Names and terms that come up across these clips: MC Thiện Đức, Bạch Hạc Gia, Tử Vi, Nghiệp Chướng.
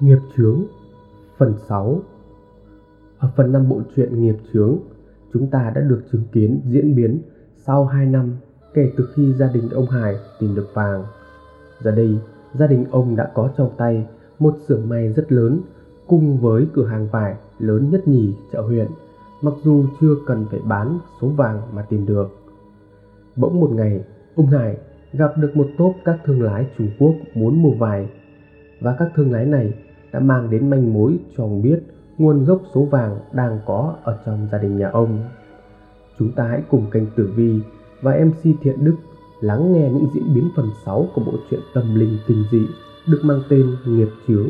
Nghiệp chướng phần 6. Ở phần 5 bộ truyện Nghiệp chướng, chúng ta đã được chứng kiến diễn biến sau 2 năm kể từ khi gia đình ông Hải tìm được vàng. Giờ đây, gia đình ông đã có trong tay một xưởng may rất lớn cùng với cửa hàng vải lớn nhất nhì chợ huyện, mặc dù chưa cần phải bán số vàng mà tìm được. Bỗng một ngày, ông Hải gặp được một tốp các thương lái Trung Quốc muốn mua vải, và các thương lái này đã mang đến manh mối cho ông biết nguồn gốc số vàng đang có ở trong gia đình nhà ông. Chúng ta hãy cùng kênh Tử Vi và MC Thiện Đức lắng nghe những diễn biến phần 6 của bộ truyện tâm linh kinh dị được mang tên Nghiệp Chướng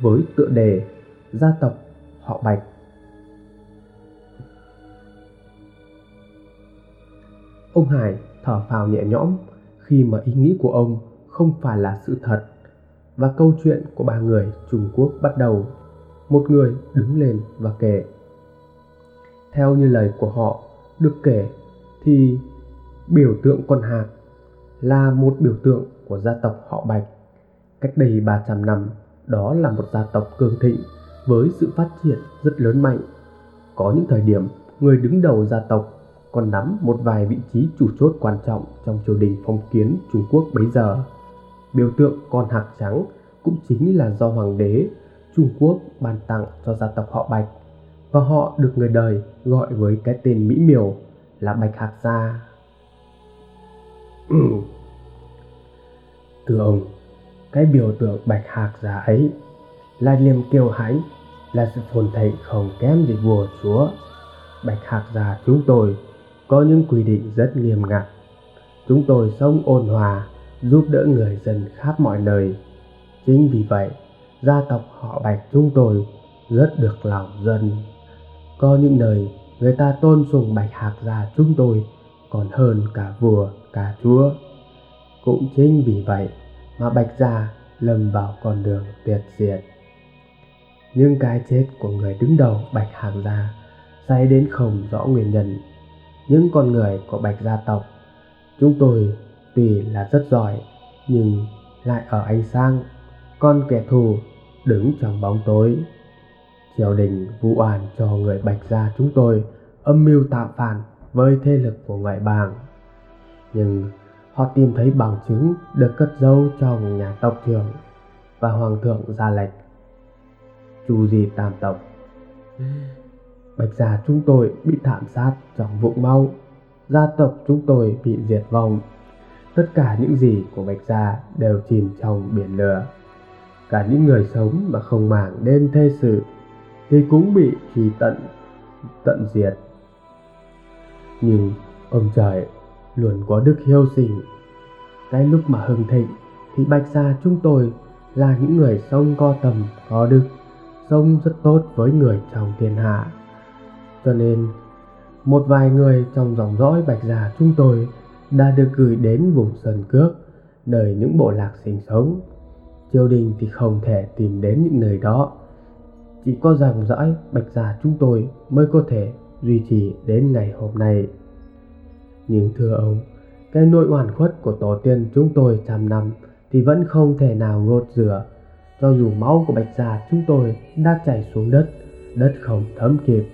với tựa đề Gia tộc họ Bạch. Ông Hải thở phào nhẹ nhõm khi mà ý nghĩ của ông không phải là sự thật, và câu chuyện của 3 người Trung Quốc bắt đầu. Một người đứng lên và kể. Theo như lời của họ được kể thì biểu tượng con hạc là một biểu tượng của gia tộc họ Bạch. Cách đây 300 năm, đó là một gia tộc cường thịnh với sự phát triển rất lớn mạnh. Có những thời điểm, người đứng đầu gia tộc còn nắm một vài vị trí chủ chốt quan trọng trong triều đình phong kiến Trung Quốc bấy giờ. Biểu tượng con hạc trắng cũng chính là do hoàng đế Trung Quốc ban tặng cho gia tộc họ Bạch, và họ được người đời gọi với cái tên mỹ miều là Bạch Hạc Gia. Thưa ông, cái biểu tượng Bạch Hạc Gia ấy là niềm kiêu hãnh, là sự phồn thịnh không kém gì vua chúa. Bạch Hạc Gia chúng tôi có những quy định rất nghiêm ngặt. Chúng tôi sống ôn hòa, giúp đỡ người dân khắp mọi nơi. Chính vì vậy, gia tộc họ Bạch chúng tôi rất được lòng dân. Có những nơi người ta tôn sùng Bạch Hạc Gia chúng tôi còn hơn cả vua cả chúa. Cũng chính vì vậy mà Bạch Gia lâm vào con đường tuyệt diệt. Nhưng cái chết của người đứng đầu Bạch Hạc Gia xảy đến không rõ nguyên nhân. Những con người của Bạch gia tộc chúng tôi tuy là rất giỏi nhưng lại ở ánh sáng, con kẻ thù đứng trong bóng tối. Triều đình vu oan cho người Bạch gia chúng tôi âm mưu tạo phản với thế lực của ngoại bang, nhưng họ tìm thấy bằng chứng được cất giấu trong nhà tộc trưởng và hoàng thượng ra lệnh tru di tam tộc. Bạch gia chúng tôi bị thảm sát trong Vũng Máu, gia tộc chúng tôi bị diệt vong. Tất cả những gì của Bạch gia đều chìm trong biển lửa. Cả những người sống mà không màng đến thế sự thì cũng bị truy tận diệt. Nhưng ông trời luôn có đức hiếu sinh. Cái lúc mà hưng thịnh thì Bạch gia chúng tôi là những người sống có tầm có đức, sống rất tốt với người trong thiên hạ. Cho nên một vài người trong dòng dõi Bạch gia chúng tôi đã được gửi đến vùng sơn cước, nơi những bộ lạc sinh sống. Triều đình thì không thể tìm đến những nơi đó, chỉ có dòng dõi Bạch gia chúng tôi mới có thể duy trì đến ngày hôm nay. Nhưng thưa ông, cái nỗi oan khuất của tổ tiên chúng tôi trăm năm thì vẫn không thể nào gột rửa, cho dù máu của Bạch gia chúng tôi đã chảy xuống đất, đất không thấm kịp.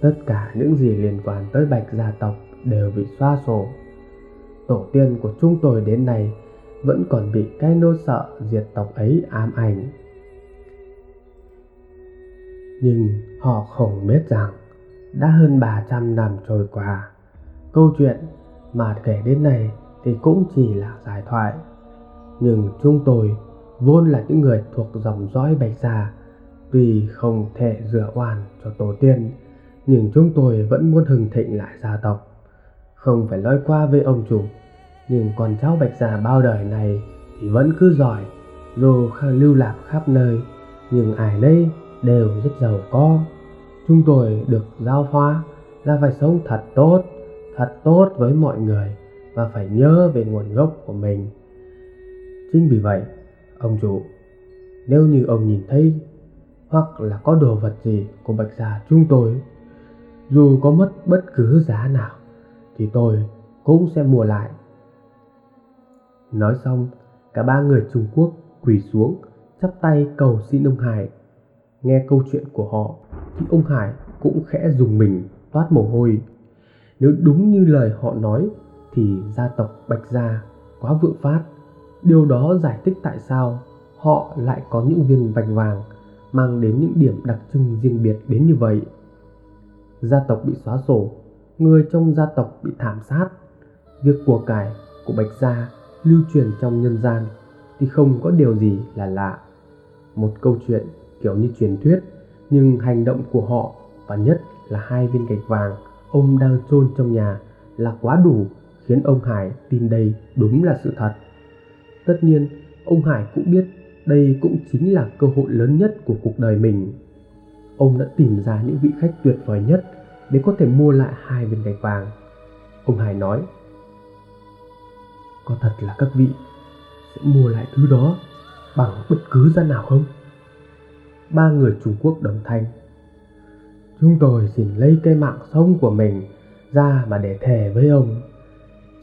Tất cả những gì liên quan tới Bạch gia tộc đều bị xóa sổ. Tổ tiên của chúng tôi đến nay vẫn còn bị cái nỗi sợ diệt tộc ấy ám ảnh. Nhưng họ không biết rằng đã hơn 300 năm trôi qua, câu chuyện mà kể đến này thì cũng chỉ là giải thoại. Nhưng chúng tôi vốn là những người thuộc dòng dõi Bạch gia, tuy không thể rửa oan cho tổ tiên, nhưng chúng tôi vẫn muốn hưng thịnh lại gia tộc. Không phải nói qua với ông chủ, nhưng con cháu Bạch gia bao đời này thì vẫn cứ giỏi, dù lưu lạc khắp nơi, nhưng ai nấy đều rất giàu có. Chúng tôi được giáo hóa là phải sống thật tốt với mọi người, và phải nhớ về nguồn gốc của mình. Chính vì vậy, ông chủ, nếu như ông nhìn thấy hoặc là có đồ vật gì của Bạch gia chúng tôi, dù có mất bất cứ giá nào thì tôi cũng sẽ mua lại. Nói xong, cả 3 người Trung Quốc quỳ xuống chắp tay cầu xin ông Hải. Nghe câu chuyện của họ thì ông Hải cũng khẽ rùng mình toát mồ hôi. Nếu đúng như lời họ nói thì gia tộc Bạch Gia quá vượng phát. Điều đó giải thích tại sao họ lại có những viên vạch vàng mang đến những điểm đặc trưng riêng biệt đến như vậy. Gia tộc bị xóa sổ, người trong gia tộc bị thảm sát. Việc của cải của Bạch Gia lưu truyền trong nhân gian thì không có điều gì là lạ. Một câu chuyện kiểu như truyền thuyết, nhưng hành động của họ và nhất là hai viên gạch vàng ông đang chôn trong nhà là quá đủ khiến ông Hải tin đây đúng là sự thật. Tất nhiên, ông Hải cũng biết đây cũng chính là cơ hội lớn nhất của cuộc đời mình. Ông đã tìm ra những vị khách tuyệt vời nhất để có thể mua lại hai viên gạch vàng. Ông Hải nói, có thật là các vị sẽ mua lại thứ đó bằng bất cứ giá nào không? Ba người Trung Quốc đồng thanh, chúng tôi xin lấy cái mạng sống của mình ra mà để thề với ông.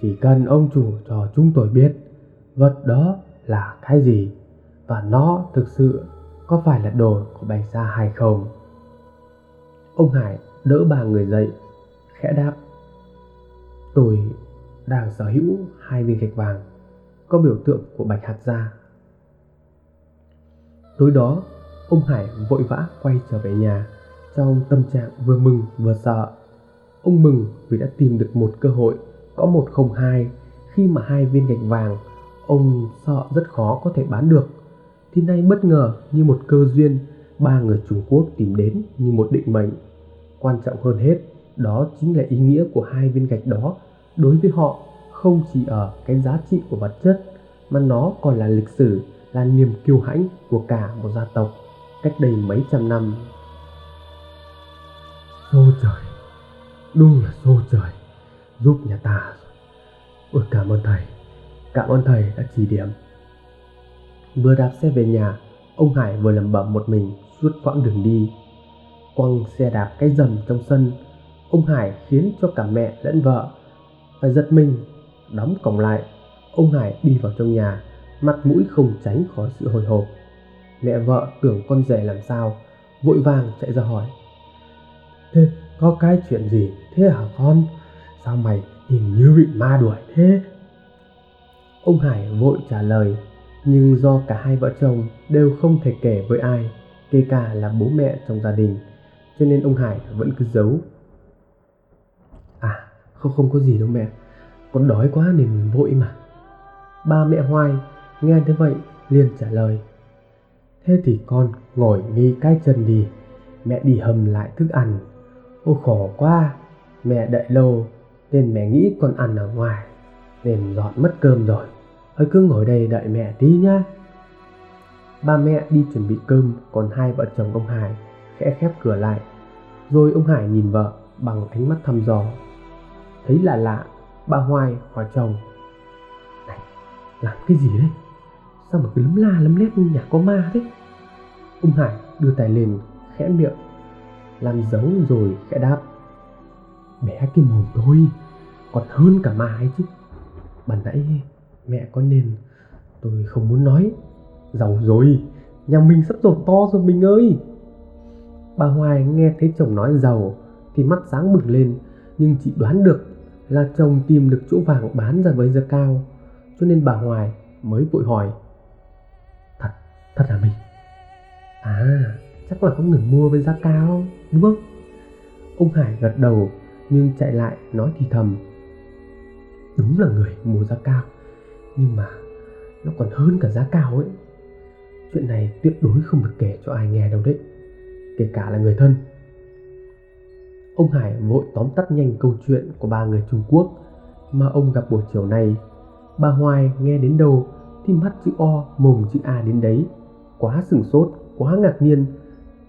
Chỉ cần ông chủ cho chúng tôi biết vật đó là cái gì và nó thực sự có phải là đồ của Bạch Gia hay không. Ông Hải đỡ ba người dậy, khẽ đáp, tôi đang sở hữu hai viên gạch vàng có biểu tượng của Bạch Hạc Gia. Tối đó, ông Hải vội vã quay trở về nhà trong tâm trạng vừa mừng vừa sợ. Ông mừng vì đã tìm được một cơ hội có 102 khi mà hai viên gạch vàng ông sợ rất khó có thể bán được thì nay bất ngờ như một cơ duyên, ba người Trung Quốc tìm đến như một định mệnh. Quan trọng hơn hết đó chính là ý nghĩa của hai viên gạch đó đối với họ, không chỉ ở cái giá trị của vật chất mà nó còn là lịch sử, là niềm kiêu hãnh của cả một gia tộc cách đây mấy trăm năm. Số trời, đúng là số trời giúp nhà ta. Ôi cảm ơn thầy đã chỉ điểm. Vừa đạp xe về nhà, ông Hải vừa lẩm bẩm một mình suốt quãng đường đi. Quăng xe đạp cái rầm trong sân, ông Hải khiến cho cả mẹ lẫn vợ phải giật mình, đóng cổng lại. Ông Hải đi vào trong nhà, mặt mũi không tránh khỏi sự hồi hộp. Mẹ vợ tưởng con rể làm sao, vội vàng chạy ra hỏi, thế có cái chuyện gì thế hả con? Sao mày hình như bị ma đuổi thế? Ông Hải vội trả lời, nhưng do cả hai vợ chồng đều không thể kể với ai, kể cả là bố mẹ trong gia đình, cho nên ông Hải vẫn cứ giấu. Không có gì đâu mẹ, con đói quá nên vội mà. Ba mẹ Hoài nghe thế vậy liền trả lời, thế thì con ngồi nghỉ cái chân đi, mẹ đi hầm lại thức ăn. Ô khổ quá, mẹ đợi lâu nên mẹ nghĩ con ăn ở ngoài nên dọn mất cơm rồi. Thôi cứ ngồi đây đợi mẹ tí nhá. Ba mẹ đi chuẩn bị cơm, còn hai vợ chồng ông Hải khẽ khép cửa lại. Rồi ông Hải nhìn vợ bằng ánh mắt thăm dò. Thấy là lạ, bà Hoài hỏi chồng, này, làm cái gì đấy? Sao mà cứ lấm la lấm lét nhà có ma thế? Ông Hải đưa tay lên khẽ miệng, làm dấu rồi khẽ đáp, bé cái mồm thôi, còn hơn cả ma ấy chứ. Ban nãy mẹ có nên, tôi không muốn nói. Giàu rồi, nhà mình sắp giàu to rồi mình ơi. Bà Hoài nghe thấy chồng nói giàu thì mắt sáng bừng lên, nhưng chị đoán được là chồng tìm được chỗ vàng bán ra với giá cao, cho nên bà Hoài mới vội hỏi, Thật là mình? Chắc là có người mua với giá cao, đúng không? Ông Hải gật đầu, nhưng chạy lại nói thì thầm, đúng là người mua giá cao, nhưng mà nó còn hơn cả giá cao ấy. Chuyện này tuyệt đối không được kể cho ai nghe đâu đấy, kể cả là người thân. Ông Hải vội tóm tắt nhanh câu chuyện của ba người Trung Quốc mà ông gặp buổi chiều nay. Bà Hoài nghe đến đâu thì mắt chữ O, mồm chữ A đến đấy. Quá sửng sốt, quá ngạc nhiên.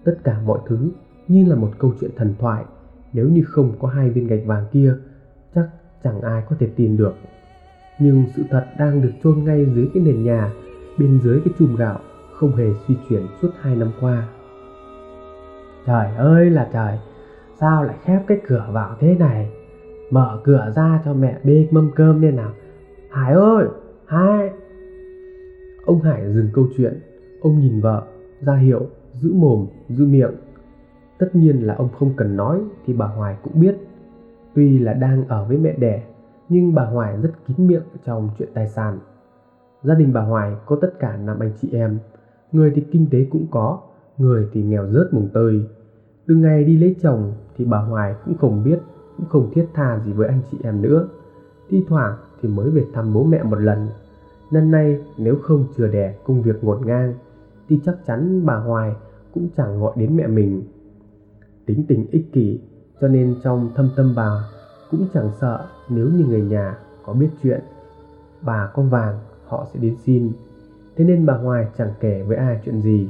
Tất cả mọi thứ như là một câu chuyện thần thoại. Nếu như không có hai viên gạch vàng kia, chắc chẳng ai có thể tin được. Nhưng sự thật đang được chôn ngay dưới cái nền nhà, bên dưới cái chùm gạo, không hề suy chuyển suốt 2 năm qua. Trời ơi là trời, sao lại khép cái cửa vào thế này? Mở cửa ra cho mẹ bê mâm cơm lên nào, Hải ơi, Hải. Ông Hải dừng câu chuyện, Ông nhìn vợ, ra hiệu, giữ mồm, giữ miệng. Tất nhiên là ông không cần nói thì bà Hoài cũng biết. Tuy là đang ở với mẹ đẻ, nhưng bà Hoài rất kín miệng trong chuyện tài sản. Gia đình bà Hoài có tất cả 5 anh chị em, người thì kinh tế cũng có, người thì nghèo rớt mùng tơi. Từ ngày đi lấy chồng thì bà Hoài cũng không biết, cũng không thiết tha gì với anh chị em nữa. Thi thoảng thì mới về thăm bố mẹ một lần. Năm nay nếu không chừa đẻ công việc ngổn ngang thì chắc chắn bà Hoài cũng chẳng gọi đến mẹ mình. Tính tình ích kỷ, cho nên trong thâm tâm bà cũng chẳng sợ nếu như người nhà có biết chuyện. Bà con vàng họ sẽ đến xin, thế nên bà Hoài chẳng kể với ai chuyện gì.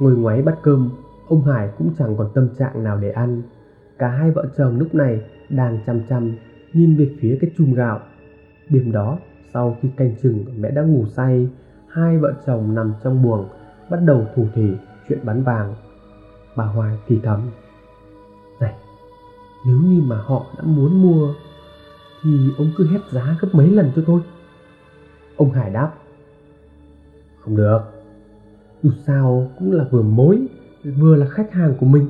Ngồi ngoáy bát cơm, ông Hải cũng chẳng còn tâm trạng nào để ăn. Cả hai vợ chồng lúc này đang chăm nhìn về phía cái chum gạo. Đêm đó, sau khi canh chừng mẹ đã ngủ say, hai vợ chồng nằm trong buồng bắt đầu thủ thỉ chuyện bán vàng. Bà Hoài thì thầm: "Này, nếu như mà họ đã muốn mua thì ông cứ hét giá gấp mấy lần cho tôi." Ông Hải đáp: "Không được, dù sao cũng là vừa mối, vừa là khách hàng của mình.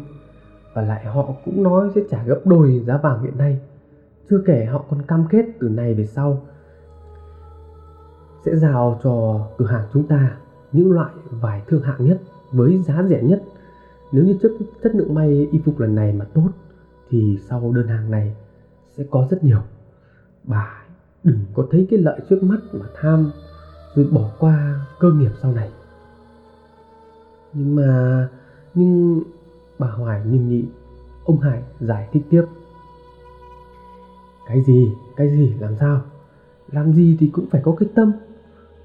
Và lại họ cũng nói sẽ trả gấp đôi giá vàng hiện nay. Chưa kể họ còn cam kết từ nay về sau sẽ giao cho cửa hàng chúng ta những loại vải thương hạng nhất với giá rẻ nhất. Nếu như chất lượng may y phục lần này mà tốt thì sau đơn hàng này sẽ có rất nhiều. Bà đừng có thấy cái lợi trước mắt mà tham, rồi bỏ qua cơ nghiệp sau này." Nhưng bà Hoài nhưng nhị. Ông Hải giải thích tiếp: Cái gì làm sao? Làm gì thì cũng phải có cái tâm.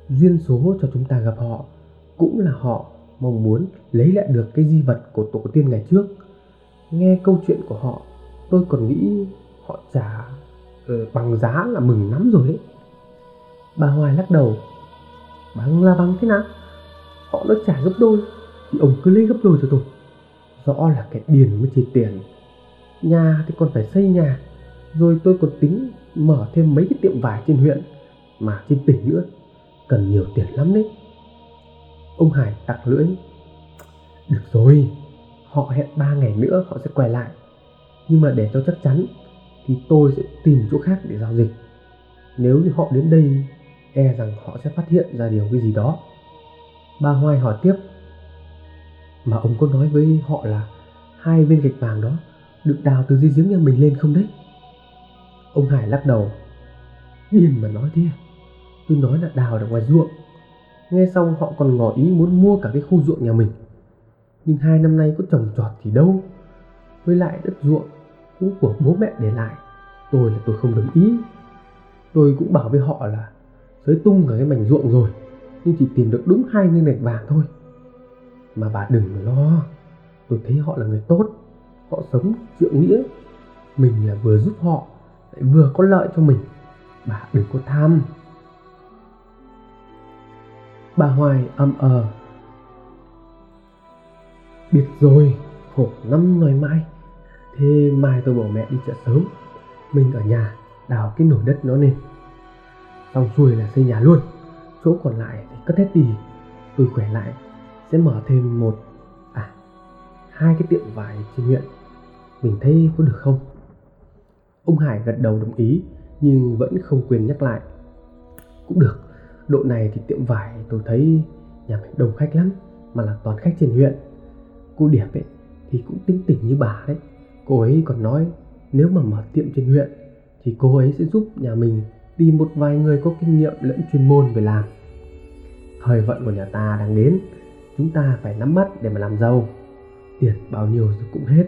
Duyên số cho chúng ta gặp họ cũng là họ mong muốn lấy lại được cái di vật của tổ tiên ngày trước. Nghe câu chuyện của họ, tôi còn nghĩ họ trả bằng giá là mừng lắm rồi đấy." Bà Hoài lắc đầu: "Bằng là bằng thế nào? Họ đã trả gấp đôi thì ông cứ lấy gấp đôi cho tôi. Rõ là kẻ điền mới chỉ tiền. Nhà thì còn phải xây nhà, rồi tôi còn tính mở thêm mấy cái tiệm vải trên huyện, mà trên tỉnh nữa, cần nhiều tiền lắm đấy." Ông Hải tặc lưỡi: "Được rồi, họ hẹn 3 ngày nữa họ sẽ quay lại. Nhưng mà để cho chắc chắn thì tôi sẽ tìm chỗ khác để giao dịch. Nếu như họ đến đây, e rằng họ sẽ phát hiện ra điều cái gì đó." Bà Hoài hỏi tiếp: "Mà ông có nói với họ là 2 viên gạch vàng đó được đào từ dưới giếng nhà mình lên không đấy?" Ông Hải lắc đầu: "Điên mà nói thế. Tôi nói là đào ở ngoài ruộng. Nghe xong họ còn ngỏ ý muốn mua cả cái khu ruộng nhà mình. Nhưng 2 năm nay có trồng trọt thì đâu. Với lại đất ruộng cũng của bố mẹ để lại, tôi không đồng ý. Tôi cũng bảo với họ là xới tung cả cái mảnh ruộng rồi, nhưng chỉ tìm được đúng 2 viên gạch vàng thôi. Mà bà đừng mà lo, tôi thấy họ là người tốt, họ sống trượng nghĩa. Mình là vừa giúp họ lại vừa có lợi cho mình. Bà đừng có tham." Bà Hoài "Biết rồi, khổ năm ngày mai. Thế mai tôi bảo mẹ đi chợ sớm, mình ở nhà đào cái nồi đất nó lên, xong xuôi là xây nhà luôn. Chỗ còn lại thì cất hết đi. Tôi khỏe lại sẽ mở thêm 2 cái tiệm vải trên huyện. Mình thấy có được không?" Ông Hải gật đầu đồng ý, nhưng vẫn không quên nhắc lại: "Cũng được. Độ này thì tiệm vải tôi thấy nhà mình đông khách lắm, mà là toàn khách trên huyện. Cô Điệp ấy thì cũng tính tình như bà đấy. Cô ấy còn nói nếu mà mở tiệm trên huyện thì cô ấy sẽ giúp nhà mình tìm một vài người có kinh nghiệm lẫn chuyên môn về làm. Thời vận của nhà ta đang đến, chúng ta phải nắm bắt để mà làm giàu. Tiền bao nhiêu rồi cũng hết.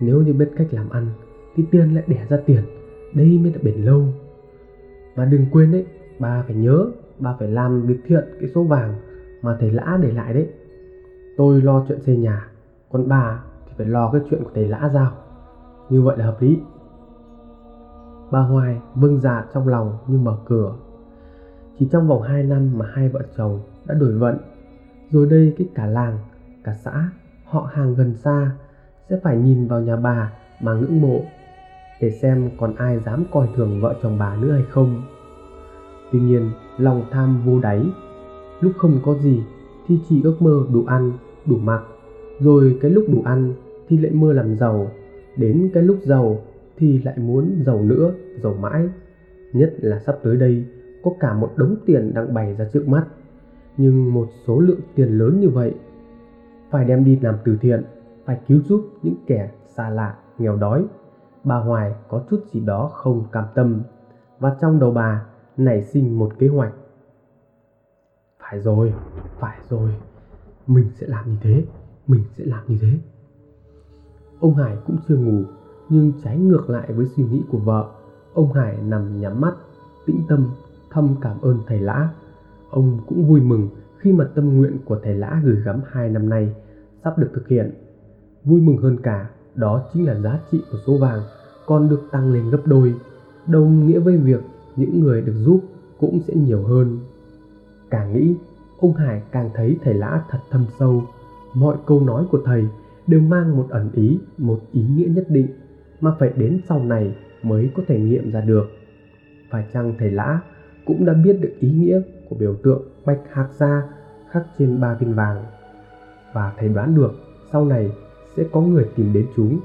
Nếu như biết cách làm ăn thì tiền lại đẻ ra tiền, đây mới là bền lâu. Mà đừng quên đấy, bà phải nhớ, bà phải làm việc thiện cái số vàng mà thầy Lã để lại đấy. Tôi lo chuyện xây nhà, còn bà thì phải lo cái chuyện của thầy Lã giao. Như vậy là hợp lý." Bà Hoài vâng dạ trong lòng như mở cửa. Chỉ trong vòng 2 năm mà hai vợ chồng đã đổi vận. Rồi đây cái cả làng, cả xã, họ hàng gần xa sẽ phải nhìn vào nhà bà mà ngưỡng mộ, để xem còn ai dám coi thường vợ chồng bà nữa hay không. Tuy nhiên, lòng tham vô đáy, lúc không có gì thì chỉ ước mơ đủ ăn, đủ mặc, rồi cái lúc đủ ăn thì lại mơ làm giàu, đến cái lúc giàu thì lại muốn giàu nữa, giàu mãi. Nhất là sắp tới đây có cả một đống tiền đang bày ra trước mắt, nhưng một số lượng tiền lớn như vậy phải đem đi làm từ thiện, phải cứu giúp những kẻ xa lạ, nghèo đói. Bà Hoài có chút gì đó không cam tâm, và trong đầu bà nảy sinh một kế hoạch. Phải rồi, mình sẽ làm như thế. Ông Hải cũng chưa ngủ, nhưng trái ngược lại với suy nghĩ của vợ, ông Hải nằm nhắm mắt, tĩnh tâm, thầm cảm ơn thầy Lã. Ông cũng vui mừng khi mà tâm nguyện của thầy Lã gửi gắm 2 năm nay sắp được thực hiện. Vui mừng hơn cả, đó chính là giá trị của số vàng còn được tăng lên gấp đôi, đồng nghĩa với việc những người được giúp cũng sẽ nhiều hơn. Càng nghĩ, ông Hải càng thấy thầy Lã thật thâm sâu. Mọi câu nói của thầy đều mang một ẩn ý, một ý nghĩa nhất định mà phải đến sau này mới có thể nghiệm ra được. Phải chăng thầy Lã cũng đã biết được ý nghĩa của biểu tượng Bạch Hạc Gia khắc trên 3 viên vàng, và thầy đoán được sau này sẽ có người tìm đến chúng.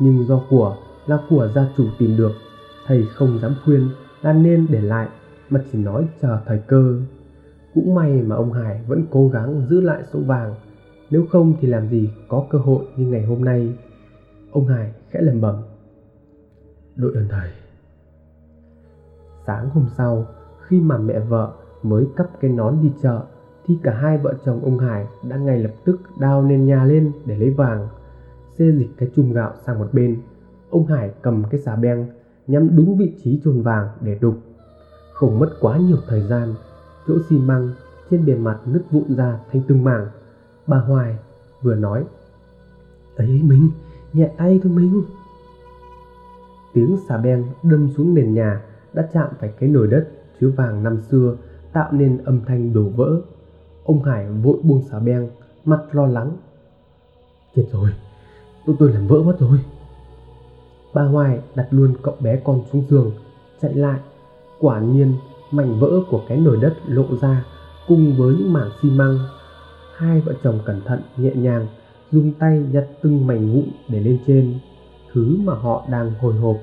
Nhưng do của là của gia chủ tìm được, thầy không dám khuyên là nên để lại, mà chỉ nói chờ thời cơ. Cũng may mà ông Hải vẫn cố gắng giữ lại số vàng, nếu không thì làm gì có cơ hội như ngày hôm nay. Ông Hải khẽ lẩm bẩm: "Đội ơn thầy." Sáng hôm sau, khi mà mẹ vợ mới cắp cái nón đi chợ, thì cả hai vợ chồng ông Hải đã ngay lập tức đào nền nhà lên để lấy vàng. Xê dịch cái chùm gạo sang một bên, ông Hải cầm cái xà beng nhắm đúng vị trí chôn vàng để đục. Không mất quá nhiều thời gian, chỗ xi măng trên bề mặt nứt vụn ra thành từng mảng. Bà Hoài vừa nói: "Ấy mình, nhẹ tay thôi mình." Tiếng xà beng đâm xuống nền nhà đã chạm phải cái nồi đất chứa vàng năm xưa, tạo nên âm thanh đổ vỡ. Ông Hải vội buông xà beng, mặt lo lắng: "Chết rồi, tôi làm vỡ mất rồi." Bà Hoài đặt luôn cậu bé con xuống giường, chạy lại. Quả nhiên mảnh vỡ của cái nồi đất lộ ra cùng với những mảng xi măng. Hai vợ chồng cẩn thận nhẹ nhàng dùng tay nhặt từng mảnh vụn để lên trên. Thứ mà họ đang hồi hộp,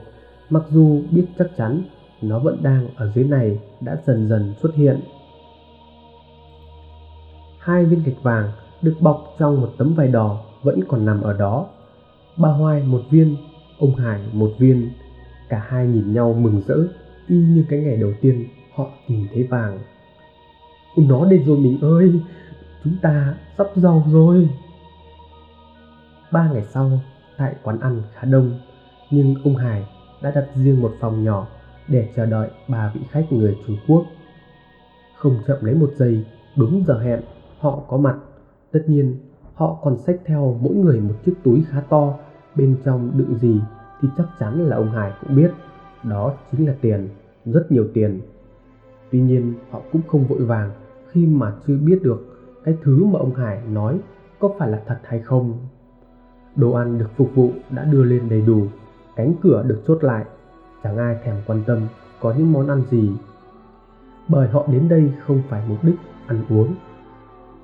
mặc dù biết chắc chắn nó vẫn đang ở dưới này, đã dần dần xuất hiện. 2 viên gạch vàng được bọc trong một tấm vải đỏ vẫn còn nằm ở đó. Bà Hoài 1 viên, ông Hải 1 viên. Cả hai nhìn nhau mừng rỡ, y như cái ngày đầu tiên họ tìm thấy vàng. "Nó đến rồi mình ơi, chúng ta sắp giàu rồi." 3 ngày sau, tại quán ăn khá đông, nhưng ông Hải đã đặt riêng một phòng nhỏ để chờ đợi bà vị khách người Trung Quốc. Không chậm lấy 1 giây, đúng giờ hẹn họ có mặt. Tất nhiên họ còn xách theo mỗi người một chiếc túi khá to, bên trong đựng gì thì chắc chắn là ông Hải cũng biết. Đó chính là tiền, rất nhiều tiền. Tuy nhiên họ cũng không vội vàng, khi mà chưa biết được cái thứ mà ông Hải nói có phải là thật hay không. Đồ ăn được phục vụ đã đưa lên đầy đủ, cánh cửa được chốt lại, chẳng ai thèm quan tâm có những món ăn gì, bởi họ đến đây không phải mục đích ăn uống.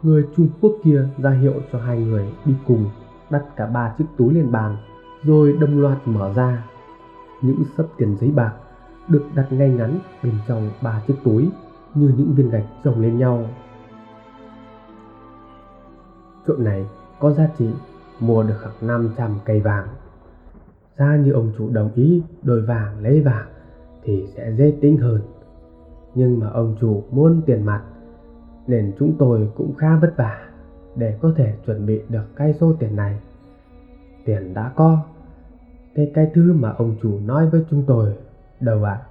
Người Trung Quốc kia ra hiệu cho 2 người đi cùng, đặt cả 3 chiếc túi lên bàn, rồi đồng loạt mở ra. Những xấp tiền giấy bạc được đặt ngay ngắn bên trong 3 chiếc túi, như những viên gạch chồng lên nhau. "Chỗ này có giá trị, mua được khoảng 500 cây vàng. Ra như ông chủ đồng ý đổi vàng lấy vàng thì sẽ dễ tính hơn. Nhưng mà ông chủ muốn tiền mặt, nên chúng tôi cũng khá vất vả để có thể chuẩn bị được cái số tiền này. Tiền đã có, thế cái thứ mà ông chủ nói với chúng tôi đâu ạ?"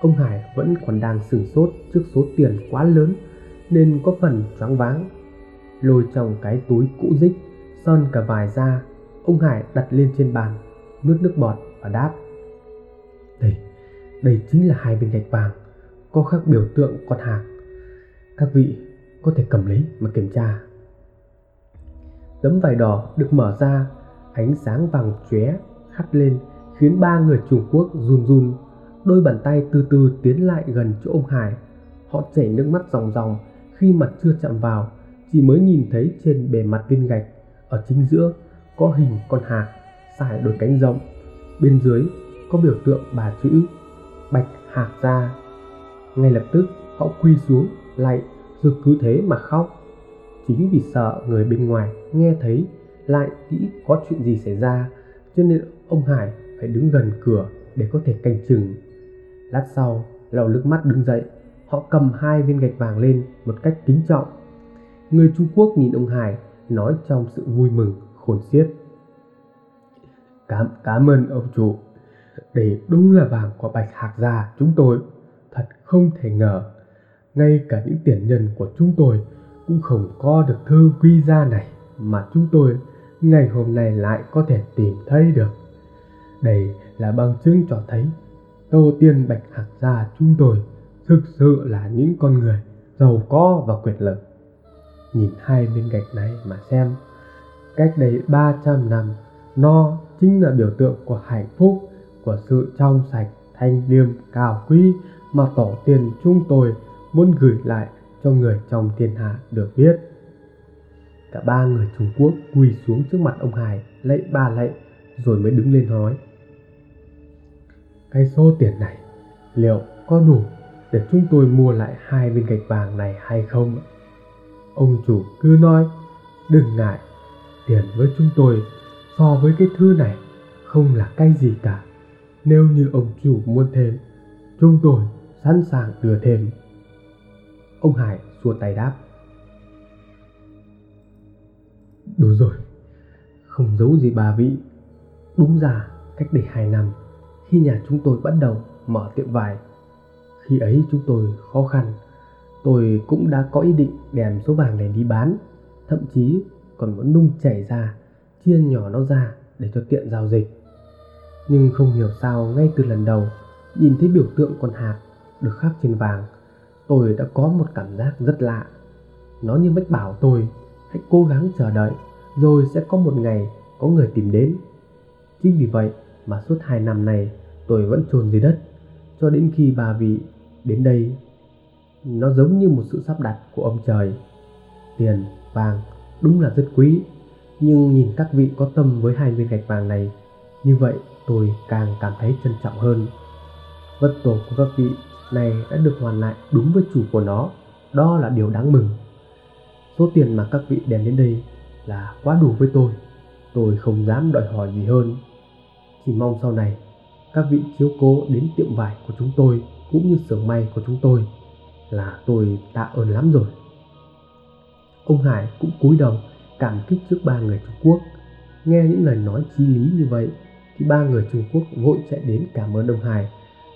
Ông Hải vẫn còn đang sửng sốt trước số tiền quá lớn nên có phần choáng váng. Lôi trong cái túi cũ rích sơn cả vài ra, ông Hải đặt lên trên bàn, nuốt nước bọt và đáp: Đây chính là 2 viên gạch vàng có khắc biểu tượng con hạc. Các vị có thể cầm lấy mà kiểm tra." Tấm vải đỏ được mở ra, ánh sáng vàng chóe hắt lên khiến 3 người Trung Quốc run run. Đôi bàn tay từ từ tiến lại gần chỗ ông Hải, họ chảy nước mắt ròng ròng Khi mặt chưa chạm vào, chị mới nhìn thấy trên bề mặt viên gạch, ở chính giữa có hình con hạc sải đôi cánh rộng, bên dưới có biểu tượng ba chữ Bạch Hạc Gia. Ngay lập tức họ quỳ xuống lạy rồi cứ thế mà khóc. Chính vì sợ người bên ngoài nghe thấy lại nghĩ có chuyện gì xảy ra, cho nên ông Hải phải đứng gần cửa để có thể canh chừng. Lát sau, lau nước mắt đứng dậy, họ cầm hai viên gạch vàng lên một cách kính trọng. Người Trung Quốc nhìn ông Hải, nói trong sự vui mừng khôn xiết: Cảm ơn ông chủ, đây đúng là vàng của Bạch Hạc Gia chúng tôi. Thật không thể ngờ, ngay cả những tiền nhân của chúng tôi cũng không có được thư quy gia này, mà chúng tôi ngày hôm nay lại có thể tìm thấy được. Đây là bằng chứng cho thấy tổ tiên Bạch Hạc Gia chúng tôi thực sự là những con người giàu có và quyền lực. Nhìn hai viên gạch này mà xem, cách đây 300 năm, nó chính là biểu tượng của hạnh phúc, của sự trong sạch, thanh liêm, cao quý mà tổ tiên chúng tôi muốn gửi lại cho người trong thiên hạ được biết. Cả ba người Trung Quốc quỳ xuống trước mặt ông Hải lạy ba lạy rồi mới đứng lên nói: Cái số tiền này liệu có đủ để chúng tôi mua lại hai viên gạch vàng này hay không? Ông chủ cứ nói, đừng ngại, tiền với chúng tôi so với cái thứ này không là cái gì cả. Nếu như ông chủ muốn thêm, chúng tôi sẵn sàng đưa thêm. Ông Hải xua tay đáp: Đủ rồi, không giấu gì bà vị. Đúng ra cách đây 2 năm, khi nhà chúng tôi bắt đầu mở tiệm vải, khi ấy chúng tôi khó khăn, tôi cũng đã có ý định đem số vàng này đi bán, thậm chí còn muốn nung chảy ra, chia nhỏ nó ra để cho tiện giao dịch. Nhưng không hiểu sao ngay từ lần đầu nhìn thấy biểu tượng con hạc được khắc trên vàng, tôi đã có một cảm giác rất lạ. Nó như mách bảo tôi hãy cố gắng chờ đợi, rồi sẽ có một ngày có người tìm đến. Chính vì vậy mà suốt 2 năm này tôi vẫn chôn dưới đất, cho đến khi bà vị đến đây. Nó giống như một sự sắp đặt của ông trời. Tiền, vàng đúng là rất quý, nhưng nhìn các vị có tâm với hai viên gạch vàng này, như vậy tôi càng cảm thấy trân trọng hơn. Vật tổ của các vị này đã được hoàn lại đúng với chủ của nó, đó là điều đáng mừng. Số tiền mà các vị đem đến đây là quá đủ với tôi không dám đòi hỏi gì hơn. Chỉ mong sau này các vị chiếu cố đến tiệm vải của chúng tôi cũng như xưởng may của chúng tôi, là tôi tạ ơn lắm rồi. Ông Hải cũng cúi đầu cảm kích trước ba người Trung Quốc. Nghe những lời nói chí lý như vậy thì ba người Trung Quốc vội chạy đến cảm ơn ông Hải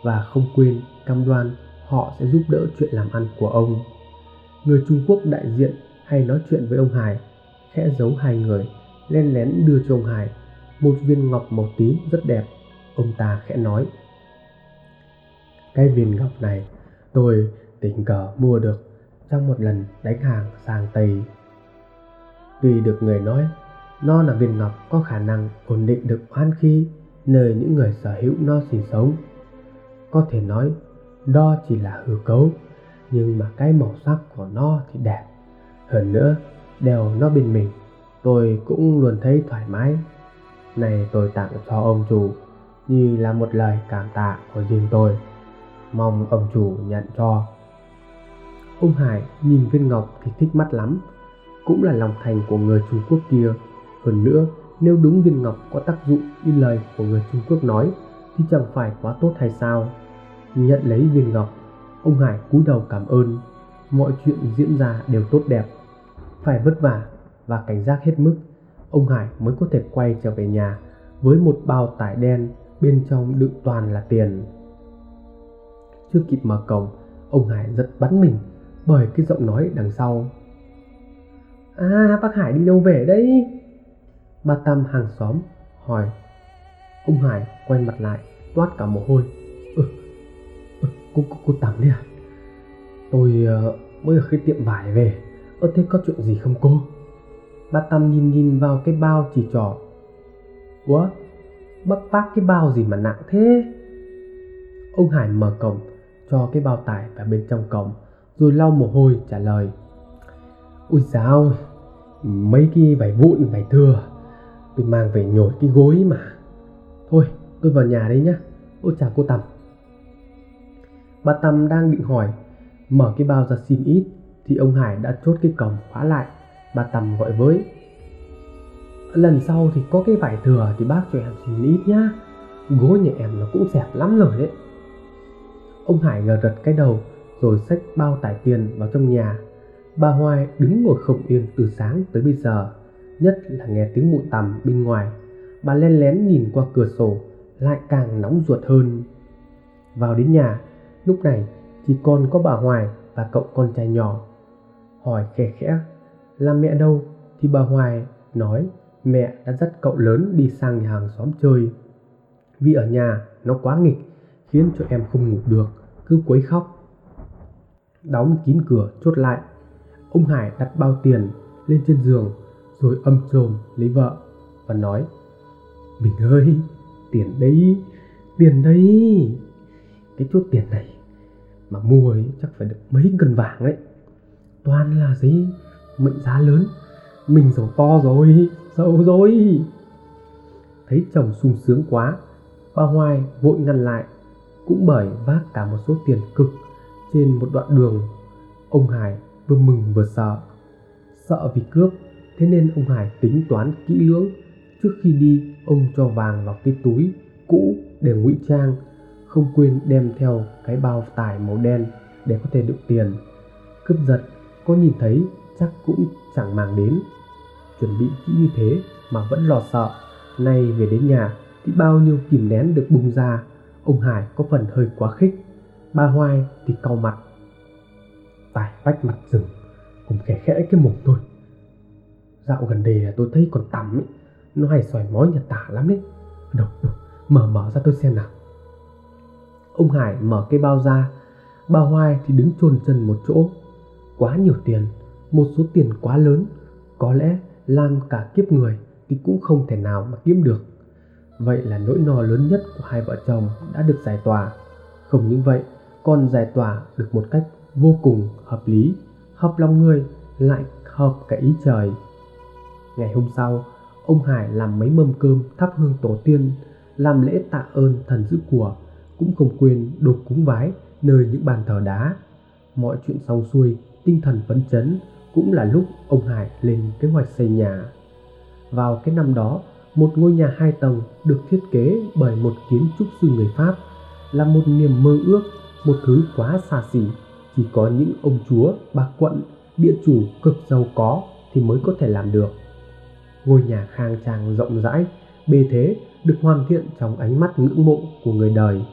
và không quên cam đoan họ sẽ giúp đỡ chuyện làm ăn của ông. Người Trung Quốc đại diện hay nói chuyện với ông Hải, khẽ giấu hai người, len lén đưa cho ông Hải một viên ngọc màu tím rất đẹp. Ông ta khẽ nói: Cái viên ngọc này tôi tình cờ mua được trong một lần đánh hàng sang Tây. Tuy được người nói nó là viên ngọc có khả năng ổn định được oán khí nơi những người sở hữu nó sinh sống, có thể nói đó chỉ là hư cấu, nhưng mà cái màu sắc của nó thì đẹp. Hơn nữa, đeo nó bên mình tôi cũng luôn thấy thoải mái. Này tôi tặng cho ông chủ như là một lời cảm tạ của riêng tôi, mong ông chủ nhận cho. Ông Hải nhìn viên ngọc thì thích mắt lắm, cũng là lòng thành của người Trung Quốc kia. Hơn nữa, nếu đúng viên ngọc có tác dụng như lời của người Trung Quốc nói thì chẳng phải quá tốt hay sao? Nhận lấy viên ngọc, ông Hải cúi đầu cảm ơn. Mọi chuyện diễn ra đều tốt đẹp. Phải vất vả và cảnh giác hết mức, ông Hải mới có thể quay trở về nhà với một bao tải đen, bên trong đựng toàn là tiền. Chưa kịp mở cổng, ông Hải giật bắn mình bởi cái giọng nói đằng sau: À, bác Hải đi đâu về đấy? Bà Tâm hàng xóm hỏi. Ông Hải quay mặt lại toát cả mồ hôi. Cô Tâm đấy à? Tôi mới ở cái tiệm vải về. Thế có chuyện gì không cô? Bà Tâm nhìn vào cái bao chỉ trỏ. Ủa, bác vác cái bao gì mà nặng thế? Ông Hải mở cổng cho cái bao tải vào bên trong cổng rồi lau mồ hôi trả lời: Ui dào, mấy cái vải vụn vải thừa tôi mang về nhồi cái gối mà. Thôi tôi vào nhà đấy nhá. Ôi chào cô Tầm. Bà Tầm đang định hỏi mở cái bao ra xin ít thì ông Hải đã chốt cái cổng khóa lại. Bà Tầm gọi với: lần sau thì có cái vải thừa thì bác cho em xin ít nhá, gối nhà em nó cũng dẹp lắm rồi đấy. Ông Hải gật gật cái đầu rồi xách bao tải tiền vào trong nhà. Bà Hoài đứng ngồi không yên từ sáng tới bây giờ, nhất là nghe tiếng mụ Tầm bên ngoài. Bà len lén nhìn qua cửa sổ, lại càng nóng ruột hơn. Vào đến nhà, lúc này chỉ còn có bà Hoài và cậu con trai nhỏ. Hỏi khẽ khẽ là mẹ đâu thì bà Hoài nói mẹ đã dắt cậu lớn đi sang nhà hàng xóm chơi, vì ở nhà nó quá nghịch khiến cho em không ngủ được, cứ quấy khóc. Đóng kín cửa chốt lại, ông Hải đặt bao tiền lên trên giường rồi âm trồm lấy vợ và nói: mình ơi, tiền đấy, tiền đấy. Cái chút tiền này mà mua ấy chắc phải được mấy cân vàng đấy. Toàn là giấy mệnh giá lớn, mình giàu to rồi, giàu rồi. Thấy chồng sung sướng quá, bà Hoài vội ngăn lại. Cũng bởi vác cả một số tiền cực trên một đoạn đường, ông Hải vừa mừng vừa sợ. Sợ vì cướp, thế nên ông Hải tính toán kỹ lưỡng. Trước khi đi, ông cho vàng vào cái túi cũ để ngụy trang, không quên đem theo cái bao tải màu đen để có thể đựng tiền. Cướp giật có nhìn thấy chắc cũng chẳng màng đến. Chuẩn bị kỹ như thế mà vẫn lo sợ, nay về đến nhà thì bao nhiêu kìm nén được bung ra. Ông Hải có phần hơi quá khích, bà Hoài thì cau mặt, tải vách mặt rừng, cùng khẽ khẽ cái mồm tôi. Dạo gần đây là tôi thấy con Tầm ấy, nó hay soi mói nhà tả lắm đấy. Đâu, mở ra tôi xem nào. Ông Hải mở cái bao ra, bà Hoài thì đứng chôn chân một chỗ. Quá nhiều tiền, một số tiền quá lớn, có lẽ làm cả kiếp người thì cũng không thể nào mà kiếm được. Vậy là nỗi no lớn nhất của hai vợ chồng đã được giải tỏa. Không những vậy, còn giải tỏa được một cách vô cùng hợp lý, hợp lòng người lại hợp cả ý trời. Ngày hôm sau, ông Hải làm mấy mâm cơm thắp hương tổ tiên, làm lễ tạ ơn thần giữ của, cũng không quên đục cúng vái nơi những bàn thờ đá. Mọi chuyện xong xuôi, tinh thần phấn chấn, cũng là lúc ông Hải lên kế hoạch xây nhà. Vào cái năm đó, một ngôi nhà 2 tầng được thiết kế bởi một kiến trúc sư người Pháp, là một niềm mơ ước, một thứ quá xa xỉ, chỉ có những ông chúa, bà quận, địa chủ cực giàu có thì mới có thể làm được. Ngôi nhà khang trang rộng rãi, bề thế được hoàn thiện trong ánh mắt ngưỡng mộ của người đời.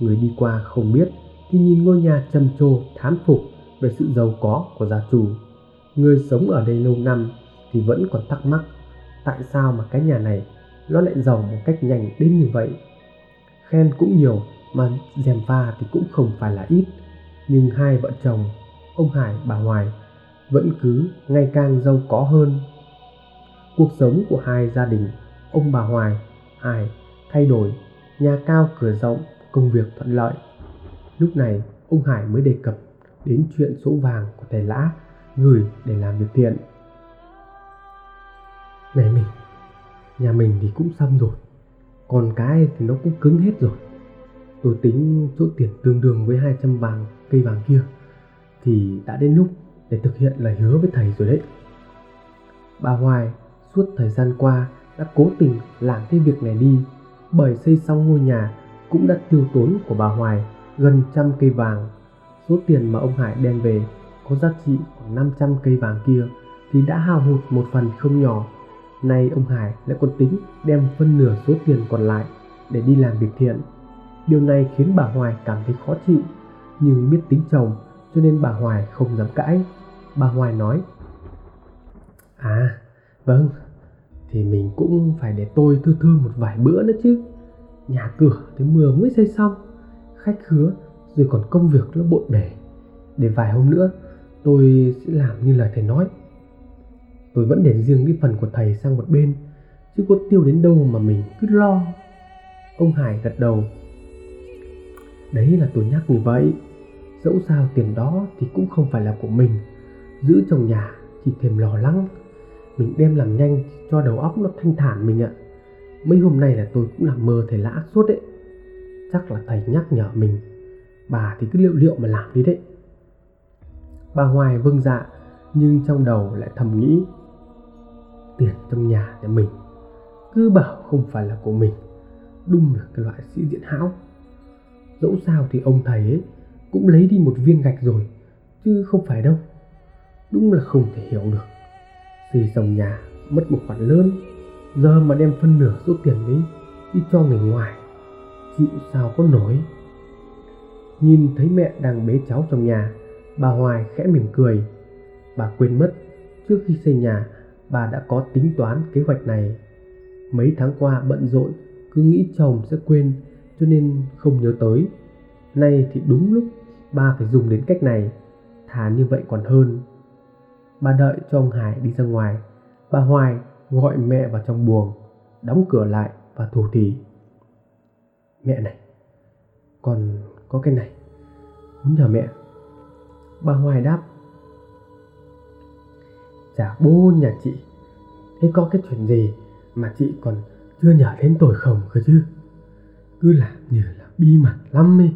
Người đi qua không biết thì nhìn ngôi nhà trầm trồ thán phục về sự giàu có của gia chủ. Người sống ở đây lâu năm thì vẫn còn thắc mắc tại sao mà cái nhà này nó lại giàu một cách nhanh đến như vậy. Khen cũng nhiều mà gièm pha thì cũng không phải là ít. Nhưng hai vợ chồng, ông Hải bà Hoài vẫn cứ ngày càng giàu có hơn. Cuộc sống của hai gia đình, ông bà Hoài, Hải thay đổi, nhà cao cửa rộng, công việc thuận lợi. Lúc này ông Hải mới đề cập đến chuyện số vàng của thầy Lã gửi để làm việc thiện. Này mình, nhà mình thì cũng xong rồi, còn cái thì nó cũng cứng hết rồi. Tôi tính số tiền tương đương với 200 vàng cây vàng kia thì đã đến lúc để thực hiện lời hứa với thầy rồi đấy. Bà Hoài suốt thời gian qua đã cố tình làm cái việc này đi, bởi xây xong ngôi nhà cũng đã tiêu tốn của bà Hoài gần 100 cây vàng. Số tiền mà ông Hải đem về có giá trị khoảng 500 cây vàng kia thì đã hao hụt một phần không nhỏ. Nay ông Hải lại còn tính đem phân nửa số tiền còn lại để đi làm việc thiện. Điều này khiến bà Hoài cảm thấy khó chịu, nhưng biết tính chồng cho nên bà Hoài không dám cãi. Bà Hoài nói: À vâng, thì mình cũng phải để tôi thư thư một vài bữa nữa chứ. Nhà cửa tới mưa mới xây xong, khách khứa rồi còn công việc nó bộn bề. Để vài hôm nữa tôi sẽ làm như lời thầy nói. Tôi vẫn để riêng cái phần của thầy sang một bên, chứ có tiêu đến đâu mà mình cứ lo. Ông Hải gật đầu: Đấy là tôi nhắc như vậy. Dẫu sao tiền đó thì cũng không phải là của mình, giữ trong nhà chỉ thì thêm lo lắng. Mình đem làm nhanh cho đầu óc nó thanh thản mình ạ. Mấy hôm nay là tôi cũng làm mơ thầy lã suốt đấy. Chắc là thầy nhắc nhở mình. Bà thì cứ liệu mà làm đi đấy. Bà Hoài vâng dạ, nhưng trong đầu lại thầm nghĩ, tiền trong nhà để mình, cứ bảo không phải là của mình, đúng là cái loại sĩ diện hão. Dẫu sao thì ông thầy ấy cũng lấy đi một viên gạch rồi, chứ không phải đâu. Đúng là không thể hiểu được. Xây xong nhà mất một khoản lớn, giờ mà đem phân nửa số tiền đấy đi cho người ngoài, chịu sao có nổi. Nhìn thấy mẹ đang bế cháu trong nhà, bà Hoài khẽ mỉm cười. Bà quên mất, trước khi xây nhà, bà đã có tính toán kế hoạch này. Mấy tháng qua bận rộn, cứ nghĩ chồng sẽ quên, cho nên không nhớ tới. Nay thì đúng lúc, bà phải dùng đến cách này, thà như vậy còn hơn. Bà đợi cho ông Hải đi ra ngoài, bà Hoài gọi mẹ vào trong buồng, đóng cửa lại và thủ thỉ. Mẹ này, còn có cái này, muốn nhờ mẹ. Bà Hoài đáp, chả bố nhà chị, thế có cái chuyện gì mà chị còn chưa nhờ đến tôi không cơ chứ? Cứ làm như là bí mật lắm ấy.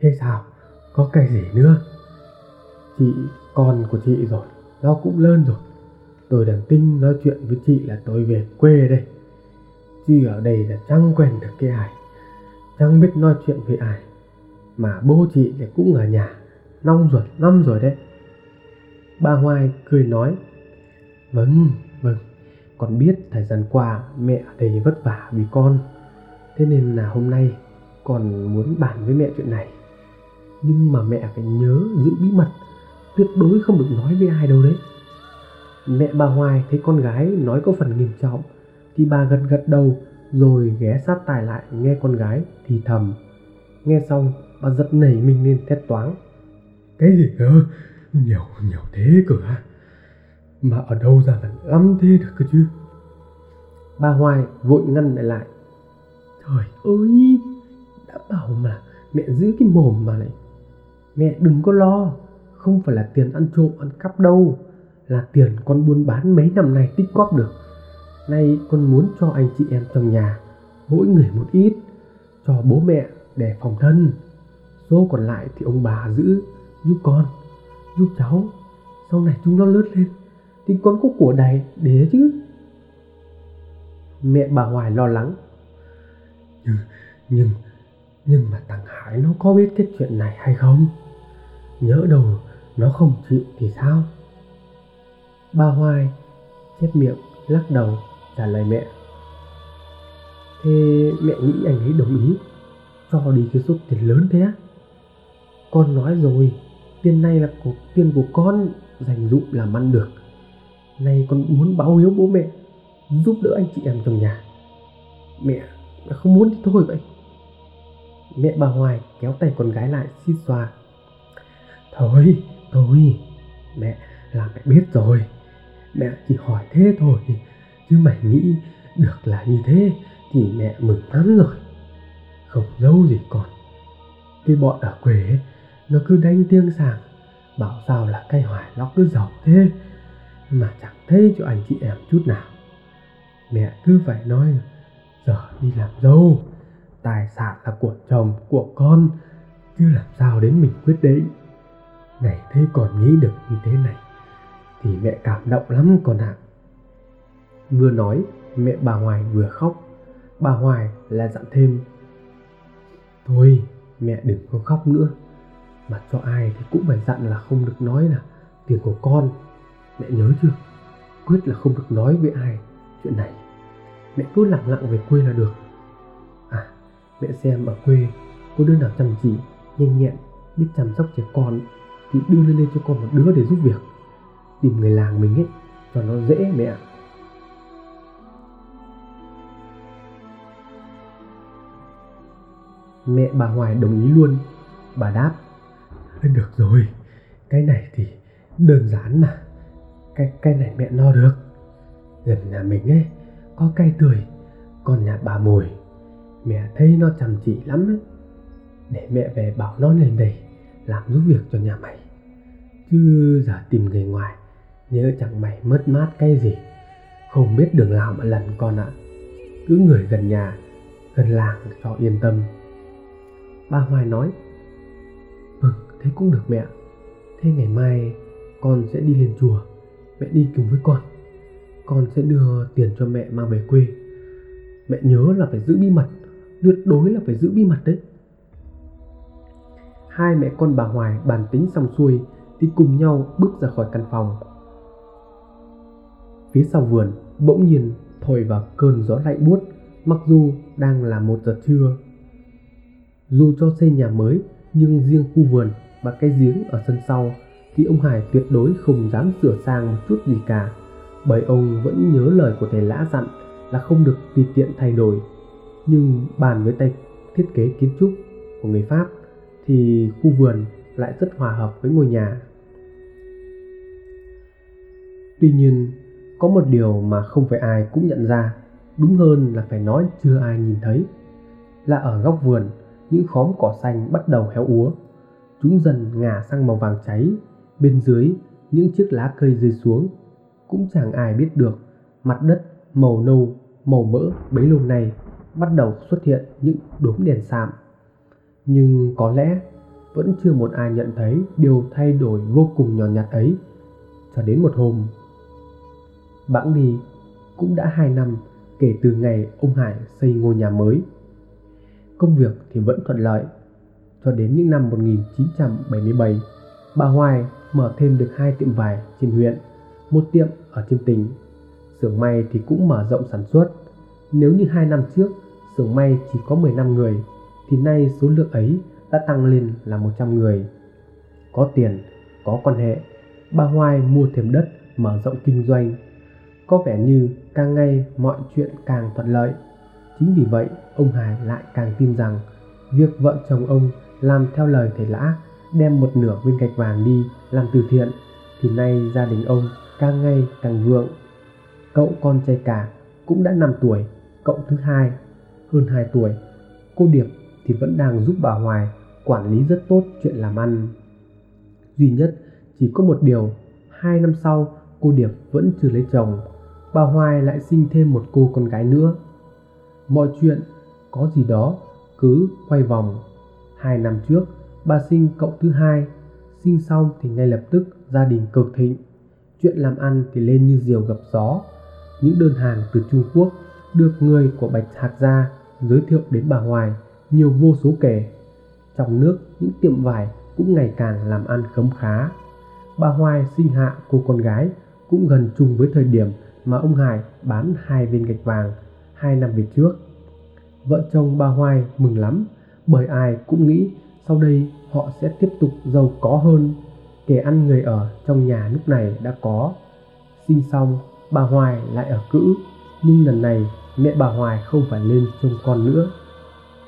Thế sao, có cái gì nữa? Chị, con của chị rồi, nó cũng lớn rồi. Tôi đang tính nói chuyện với chị là tôi về quê đây. Chứ ở đây là chẳng quen được cái ai, chẳng biết nói chuyện với ai. Mà bố chị thì cũng ở nhà, nong ruột năm rồi đấy. Bà Hoài cười nói, Vâng, con biết thời gian qua mẹ ở đây vất vả vì con. Thế nên là hôm nay con muốn bàn với mẹ chuyện này. Nhưng mà mẹ phải nhớ giữ bí mật, tuyệt đối không được nói với ai đâu đấy. Mẹ bà Hoài thấy con gái nói có phần nghiêm trọng thì bà gật gật đầu rồi ghé sát tai lại nghe con gái thì thầm. Nghe xong bà giật nảy mình lên thét toáng. Cái gì cơ? Nhiều thế cơ à? Mà ở đâu ra lắm thế được cơ chứ? Bà Hoài vội ngăn lại. Trời ơi, đã bảo mà mẹ giữ cái mồm mà lại. Mẹ đừng có lo, không phải là tiền ăn trộm ăn cắp đâu, là tiền con buôn bán mấy năm nay tích góp được. Nay con muốn cho anh chị em trong nhà mỗi người một ít, cho bố mẹ để phòng thân. Số còn lại thì ông bà giữ giúp con, giúp cháu. Sau này chúng nó lớn lên thì con có của đầy để chứ. Mẹ bà Hoài lo lắng. Nhưng mà thằng Hải nó có biết cái chuyện này hay không? Nhỡ đâu nó không chịu thì sao? Bà Hoài chép miệng lắc đầu trả lời mẹ. Thế mẹ nghĩ anh ấy đồng ý cho đi cái số tiền lớn thế á? Con nói rồi, tiền này là tiền của con, dành dụm làm ăn được. Nay con muốn báo hiếu bố mẹ, giúp đỡ anh chị em trong nhà. Mẹ không muốn thì thôi vậy. Mẹ bà Hoài kéo tay con gái lại xít xoa. Thôi, mẹ biết rồi. Mẹ chỉ hỏi thế thôi, chứ mày nghĩ được là như thế thì mẹ mừng lắm rồi. Không giấu gì con, cái bọn ở quê ấy, nó cứ đánh tiếng sàng, bảo sao là cây hoài nó cứ giàu thế, mà chẳng thấy cho anh chị em chút nào. Mẹ cứ phải nói, giờ đi làm dâu, tài sản là của chồng, của con, chứ làm sao đến mình quyết định. Này thấy còn nghĩ được như thế này thì mẹ cảm động lắm con ạ. Vừa nói mẹ bà Hoài vừa khóc. Bà Hoài lại dặn thêm, thôi mẹ đừng có khóc nữa, mà cho ai thì cũng phải dặn là không được nói là tiền của con. Mẹ nhớ chưa? Quyết là không được nói với ai chuyện này. Mẹ cứ lặng lặng về quê là được. À, mẹ xem ở quê có đứa nào chăm chỉ, nhanh nhẹn, biết chăm sóc trẻ con thì đưa lên cho con một đứa để giúp việc. Tìm người làng mình ấy cho nó dễ mẹ. Mẹ bà Hoài đồng ý luôn. Bà đáp, được rồi, cái này thì đơn giản mà, cái này mẹ lo được. Gần nhà mình ấy có cây tươi, còn nhà bà Mồi, mẹ thấy nó chăm chỉ lắm ấy. Để mẹ về bảo nó lên đây làm giúp việc cho nhà mày. Chứ giờ tìm người ngoài nhớ chẳng mày mất mát cái gì, không biết đường nào mà lần con ạ. Cứ người gần nhà, gần làng cho yên tâm. Ba Hoài nói, vâng, thế cũng được mẹ. Thế ngày mai con sẽ đi lên chùa, mẹ đi cùng với con. Con sẽ đưa tiền cho mẹ mang về quê. Mẹ nhớ là phải giữ bí mật, tuyệt đối là phải giữ bí mật đấy. Hai mẹ con bà Hoài bàn tính xong xuôi thì cùng nhau bước ra khỏi căn phòng. Phía sau vườn bỗng nhiên thổi vào cơn gió lạnh buốt, mặc dù đang là 1 giờ trưa. Dù cho xây nhà mới nhưng riêng khu vườn và cái giếng ở sân sau thì ông Hải tuyệt đối không dám sửa sang một chút gì cả, bởi ông vẫn nhớ lời của thầy Lã dặn là không được tùy tiện thay đổi. Nhưng bàn với tay thiết kế kiến trúc của người Pháp thì khu vườn lại rất hòa hợp với ngôi nhà. Tuy nhiên, có một điều mà không phải ai cũng nhận ra, đúng hơn là phải nói chưa ai nhìn thấy, là ở góc vườn, những khóm cỏ xanh bắt đầu héo úa, chúng dần ngả sang màu vàng cháy. Bên dưới, những chiếc lá cây rơi xuống, cũng chẳng ai biết được mặt đất màu nâu, màu mỡ bấy lâu nay bắt đầu xuất hiện những đốm đèn sạm. Nhưng có lẽ vẫn chưa một ai nhận thấy điều thay đổi vô cùng nhỏ nhặt ấy, cho đến một hôm. Bẵng đi cũng đã 2 năm kể từ ngày ông Hải xây ngôi nhà mới. Công việc thì vẫn thuận lợi, cho đến những năm 1977, bà Hoài mở thêm được 2 tiệm vải trên huyện, 1 tiệm ở trên tỉnh. Xưởng may thì cũng mở rộng sản xuất. Nếu như 2 năm trước xưởng may chỉ có 15 người, thì nay số lượng ấy đã tăng lên là 100 người. Có tiền, có quan hệ, bà Hoài mua thêm đất mở rộng kinh doanh. Có vẻ như càng ngày mọi chuyện càng thuận lợi. Chính vì vậy, ông Hải lại càng tin rằng việc vợ chồng ông làm theo lời thầy Lã, đem 1/2 viên gạch vàng đi làm từ thiện, thì nay gia đình ông càng ngày càng vượng. Cậu con trai cả cũng đã 5 tuổi, cậu thứ hai hơn 2 tuổi. Cô Điệp thì vẫn đang giúp bà Hoài quản lý rất tốt chuyện làm ăn. Duy nhất chỉ có một điều, 2 năm sau cô Điệp vẫn chưa lấy chồng, bà Hoài lại sinh thêm một cô con gái nữa. Mọi chuyện có gì đó cứ quay vòng. 2 năm trước bà sinh cậu thứ hai, sinh xong thì ngay lập tức gia đình cực thịnh, chuyện làm ăn thì lên như diều gặp gió. Những đơn hàng từ Trung Quốc được người của Bạch Hạc Gia giới thiệu đến bà Hoài nhiều vô số kể. Trong nước, những tiệm vải cũng ngày càng làm ăn khấm khá. Bà Hoài sinh hạ cô con gái cũng gần chung với thời điểm mà ông Hải bán 2 viên gạch vàng 2 năm về trước. Vợ chồng bà Hoài mừng lắm, bởi ai cũng nghĩ sau đây họ sẽ tiếp tục giàu có hơn. Kẻ ăn người ở trong nhà lúc này đã có. Sinh xong, bà Hoài lại ở cữ, nhưng lần này mẹ bà Hoài không phải lên trông con nữa.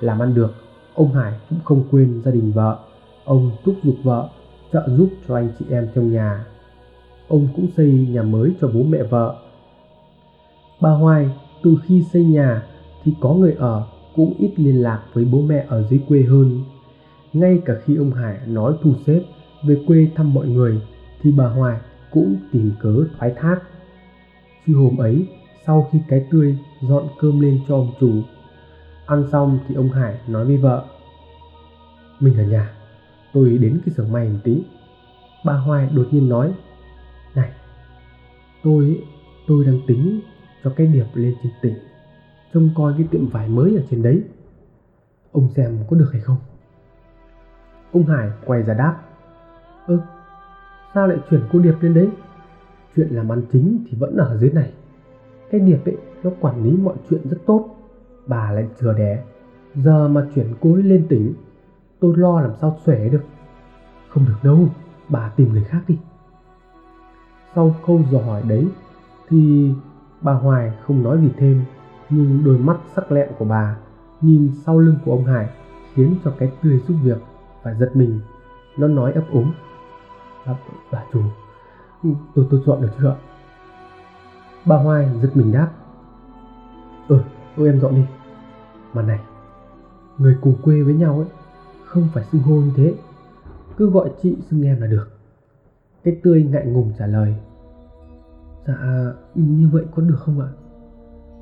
Làm ăn được, ông Hải cũng không quên gia đình vợ. Ông thúc giục vợ trợ giúp cho anh chị em trong nhà. Ông cũng xây nhà mới cho bố mẹ vợ. Bà Hoài từ khi xây nhà thì có người ở, cũng ít liên lạc với bố mẹ ở dưới quê hơn. Ngay cả khi ông Hải nói thu xếp về quê thăm mọi người thì bà Hoài cũng tìm cớ thoái thác. Chứ hôm ấy, sau khi cái tươi dọn cơm lên cho ông chủ, ăn xong thì ông Hải nói với vợ, mình ở nhà, tôi đến cái xưởng may một tí. Bà Hoài đột nhiên nói, này, tôi đang tính cho cái Điệp lên trên tỉnh trông coi cái tiệm vải mới ở trên đấy, ông xem có được hay không. Ông Hải quay ra đáp, sao lại chuyển cô Điệp lên đấy? Chuyện làm ăn chính thì vẫn ở dưới này. Cái Điệp ấy, nó quản lý mọi chuyện rất tốt. Bà lại chừa đẻ, giờ mà chuyển cô ấy lên tỉnh, tôi lo làm sao xuể được. Không được đâu, bà tìm người khác đi. Sau câu dò hỏi đấy thì bà Hoài không nói gì thêm, nhưng đôi mắt sắc lẹm của bà nhìn sau lưng của ông Hải khiến cho cái tươi giúp việc phải giật mình. Nó nói ấp úng, bà chủ, tôi dọn được chưa? Bà Hoài giật mình đáp, thôi em dọn đi. Mà này, người cùng quê với nhau ấy, không phải xưng hô như thế, cứ gọi chị xưng em là được. Cái tươi ngại ngùng trả lời, Dạ, như vậy có được không ạ?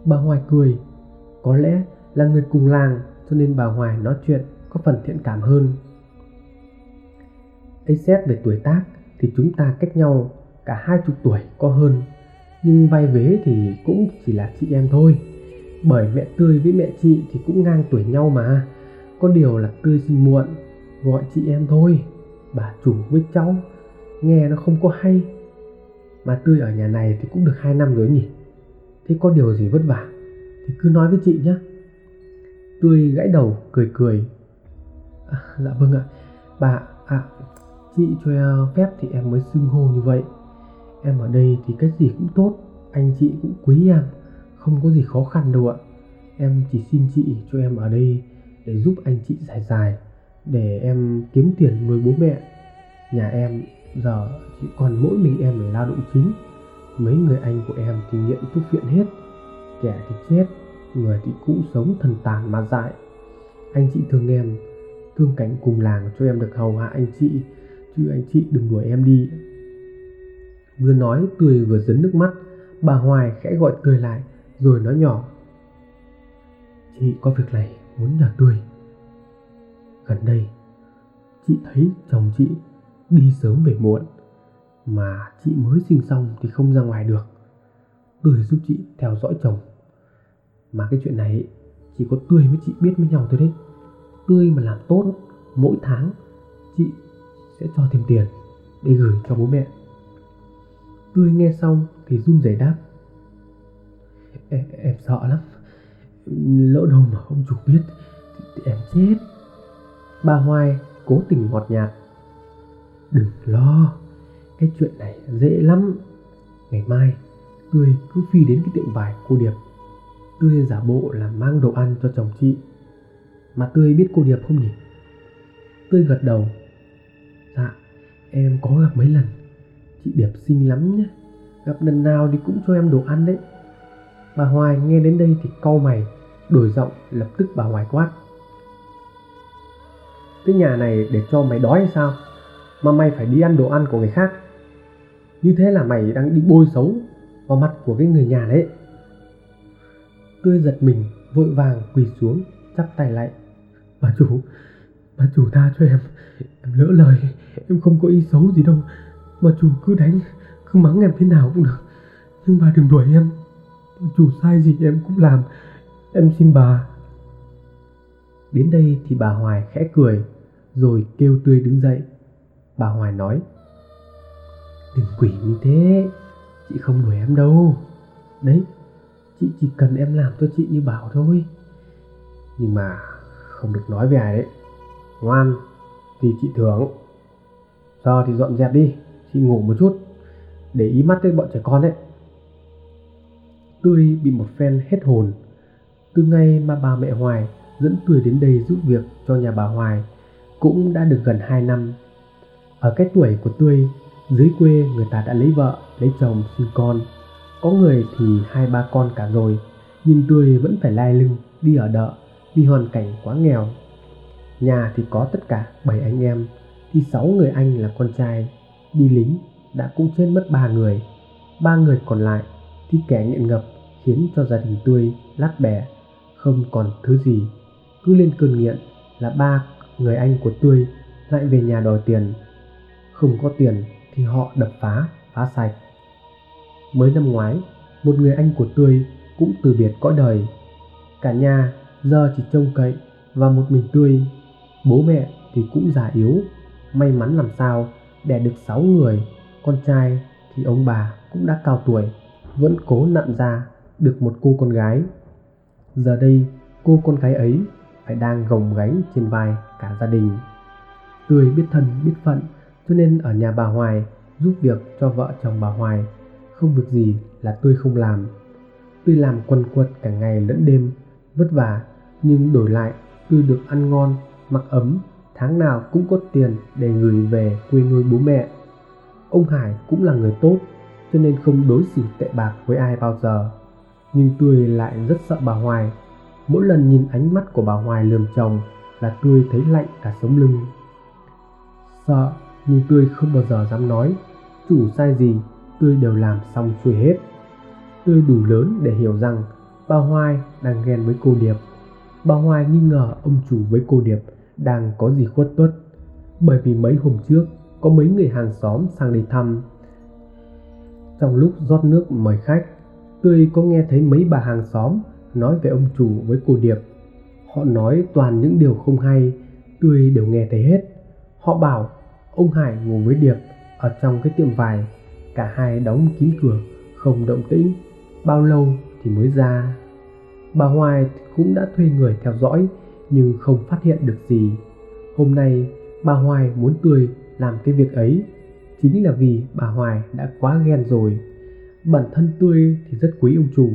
Bà Hoài cười. Có lẽ là người cùng làng cho nên bà Hoài nói chuyện có phần thiện cảm hơn. Ấy xét về tuổi tác thì chúng ta cách nhau cả 20 tuổi có hơn, nhưng vai vế thì cũng chỉ là chị em thôi. Bởi mẹ Tươi với mẹ chị thì cũng ngang tuổi nhau mà, có điều là Tươi sinh muộn, gọi chị em thôi. Bà chủ với cháu nghe nó không có hay. Mà Tươi ở nhà này thì cũng được 2 năm rồi nhỉ, thế có điều gì vất vả thì cứ nói với chị nhé. Tươi gãi đầu cười cười. Dạ vâng ạ, bà chị cho phép thì em mới xưng hô như vậy. Em ở đây thì cái gì cũng tốt, anh chị cũng quý em, không có gì khó khăn đâu ạ. Em chỉ xin chị cho em ở đây để giúp anh chị giải dài, để em kiếm tiền nuôi bố mẹ. Nhà em giờ chỉ còn mỗi mình em là lao động chính. Mấy người anh của em thì nghiện thuốc phiện hết, kẻ thì chết, người thì cũng sống thần tàn mà dại. Anh chị thương em, thương cánh cùng làng cho em được hầu hạ anh chị, chứ anh chị đừng đuổi em đi. Vừa nói Tươi vừa dấn nước mắt. Bà Hoài khẽ gọi Tươi lại rồi nói nhỏ. Chị có việc này muốn nhờ Tươi. Gần đây chị thấy chồng chị đi sớm về muộn, mà chị mới sinh xong thì không ra ngoài được. Tươi giúp chị theo dõi chồng. Mà cái chuyện này chỉ có Tươi với chị biết với nhau thôi đấy. Tươi mà làm tốt, mỗi tháng chị sẽ cho thêm tiền để gửi cho bố mẹ. Tươi nghe xong thì run rẩy đáp. Em sợ lắm, lỡ đâu mà ông chủ biết thì em chết. Bà Hoài cố tình ngọt nhạt. Đừng lo, cái chuyện này dễ lắm. Ngày mai Tươi cứ phi đến cái tiệm vải cô Điệp. Tươi giả bộ là mang đồ ăn cho chồng chị. Mà Tươi biết cô Điệp không nhỉ? Tươi gật đầu. Dạ, em có gặp mấy lần. Chị Điệp xinh lắm nhé, gặp lần nào thì cũng cho em đồ ăn đấy. Bà Hoài nghe đến đây thì cau mày, đổi giọng lập tức bà Hoài quát. Cái nhà này để cho mày đói hay sao? Mà mày phải đi ăn đồ ăn của người khác. Như thế là mày đang đi bôi xấu vào mặt của cái người nhà đấy. Tươi giật mình, vội vàng quỳ xuống, chắp tay lại. Bà chủ tha cho em lỡ lời, em không có ý xấu gì đâu. Bà chủ cứ đánh, cứ mắng em thế nào cũng được, nhưng bà đừng đuổi em. Bà chủ sai gì em cũng làm, em xin bà. Đến đây thì bà Hoài khẽ cười, rồi kêu Tươi đứng dậy. Bà Hoài nói. Đừng quỷ như thế, chị không đuổi em đâu. Đấy, chị chỉ cần em làm cho chị như bảo thôi. Nhưng mà không được nói về ai đấy. Ngoan thì chị thưởng. Giờ thì dọn dẹp đi, chị ngủ một chút, để ý mắt đến bọn trẻ con đấy. Tươi bị một phen hết hồn. Từ ngày mà bà mẹ Hoài dẫn Tươi đến đây giúp việc cho nhà bà Hoài cũng đã được gần 2 năm. Ở cái tuổi của Tươi, dưới quê người ta đã lấy vợ, lấy chồng, sinh con. Có người thì 2-3 con cả rồi, nhưng Tươi vẫn phải lai lưng đi ở đợ vì hoàn cảnh quá nghèo. Nhà thì có tất cả 7 anh em, thì 6 người anh là con trai, đi lính đã cũng chết mất 3 người. 3 người còn lại thì kẻ nghiện ngập khiến cho gia đình Tươi lát bẻ, không còn thứ gì. Cứ lên cơn nghiện là 3 người anh của Tươi lại về nhà đòi tiền. Không có tiền thì họ đập phá, phá sạch. Mới năm ngoái, một người anh của Tươi cũng từ biệt cõi đời. Cả nhà giờ chỉ trông cậy vào một mình Tươi. Bố mẹ thì cũng già yếu, may mắn làm sao đẻ được 6 người. Con trai thì ông bà cũng đã cao tuổi, vẫn cố nặn ra được một cô con gái. Giờ đây cô con gái ấy phải đang gồng gánh trên vai cả gia đình. Tươi biết thân biết phận, cho nên ở nhà bà Hoài giúp việc cho vợ chồng bà Hoài. Không việc gì là Tươi không làm. Tươi làm quần quật cả ngày lẫn đêm, vất vả, nhưng đổi lại Tươi được ăn ngon, mặc ấm, tháng nào cũng có tiền để gửi về quê nuôi bố mẹ. Ông Hải cũng là người tốt, cho nên không đối xử tệ bạc với ai bao giờ. Nhưng Tươi lại rất sợ bà Hoài. Mỗi lần nhìn ánh mắt của bà Hoài lườm chồng là Tươi thấy lạnh cả sống lưng. Sợ, nhưng Tươi không bao giờ dám nói. Chủ sai gì tôi đều làm xong xuôi hết. Tôi đủ lớn để hiểu rằng Ba Hoai đang ghen với cô Điệp. Ba Hoai nghi ngờ ông chủ với cô Điệp đang có gì khuất tuất, bởi vì mấy hôm trước có mấy người hàng xóm sang đây thăm. Trong lúc rót nước mời khách, tôi có nghe thấy mấy bà hàng xóm nói về ông chủ với cô Điệp. Họ nói toàn những điều không hay, tôi đều nghe thấy hết. Họ bảo ông Hải ngồi với Điệp ở trong cái tiệm vải, cả hai đóng kín cửa không động tĩnh, bao lâu thì mới ra. Bà Hoài cũng đã thuê người theo dõi nhưng không phát hiện được gì. Hôm nay bà Hoài muốn tôi làm cái việc ấy, chính là vì bà Hoài đã quá ghen rồi. Bản thân tôi thì rất quý ông chủ,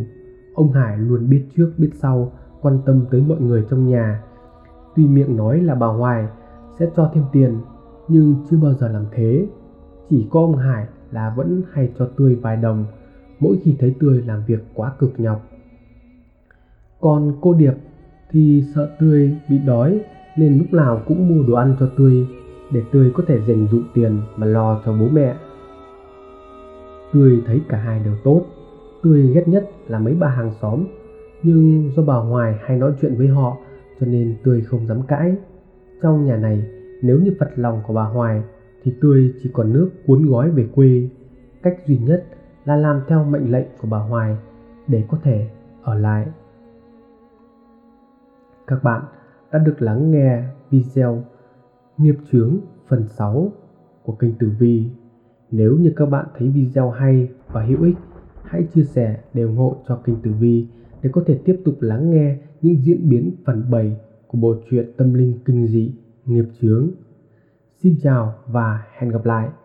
ông Hải luôn biết trước biết sau, quan tâm tới mọi người trong nhà. Tuy miệng nói là bà Hoài sẽ cho thêm tiền nhưng chưa bao giờ làm thế. Chỉ có ông Hải là vẫn hay cho tôi vài đồng mỗi khi thấy tôi làm việc quá cực nhọc. Còn cô Điệp thì sợ tôi bị đói nên lúc nào cũng mua đồ ăn cho tôi, để tôi có thể dành dụm tiền mà lo cho bố mẹ. Tôi thấy cả hai đều tốt. Tôi ghét nhất là mấy bà hàng xóm, nhưng do bà Hoài hay nói chuyện với họ cho nên tôi không dám cãi. Trong nhà này nếu như phật lòng của bà Hoài thì tôi chỉ còn nước cuốn gói về quê. Cách duy nhất là làm theo mệnh lệnh của bà Hoài để có thể ở lại. Các bạn đã được lắng nghe video Nghiệp Chướng phần 6 của kênh Tử Vi. Nếu như các bạn thấy video hay và hữu ích, hãy chia sẻ để ủng hộ cho kênh Tử Vi để có thể tiếp tục lắng nghe những diễn biến phần 7 của bộ truyện tâm linh kinh dị Nghiệp Chướng. Xin chào và hẹn gặp lại!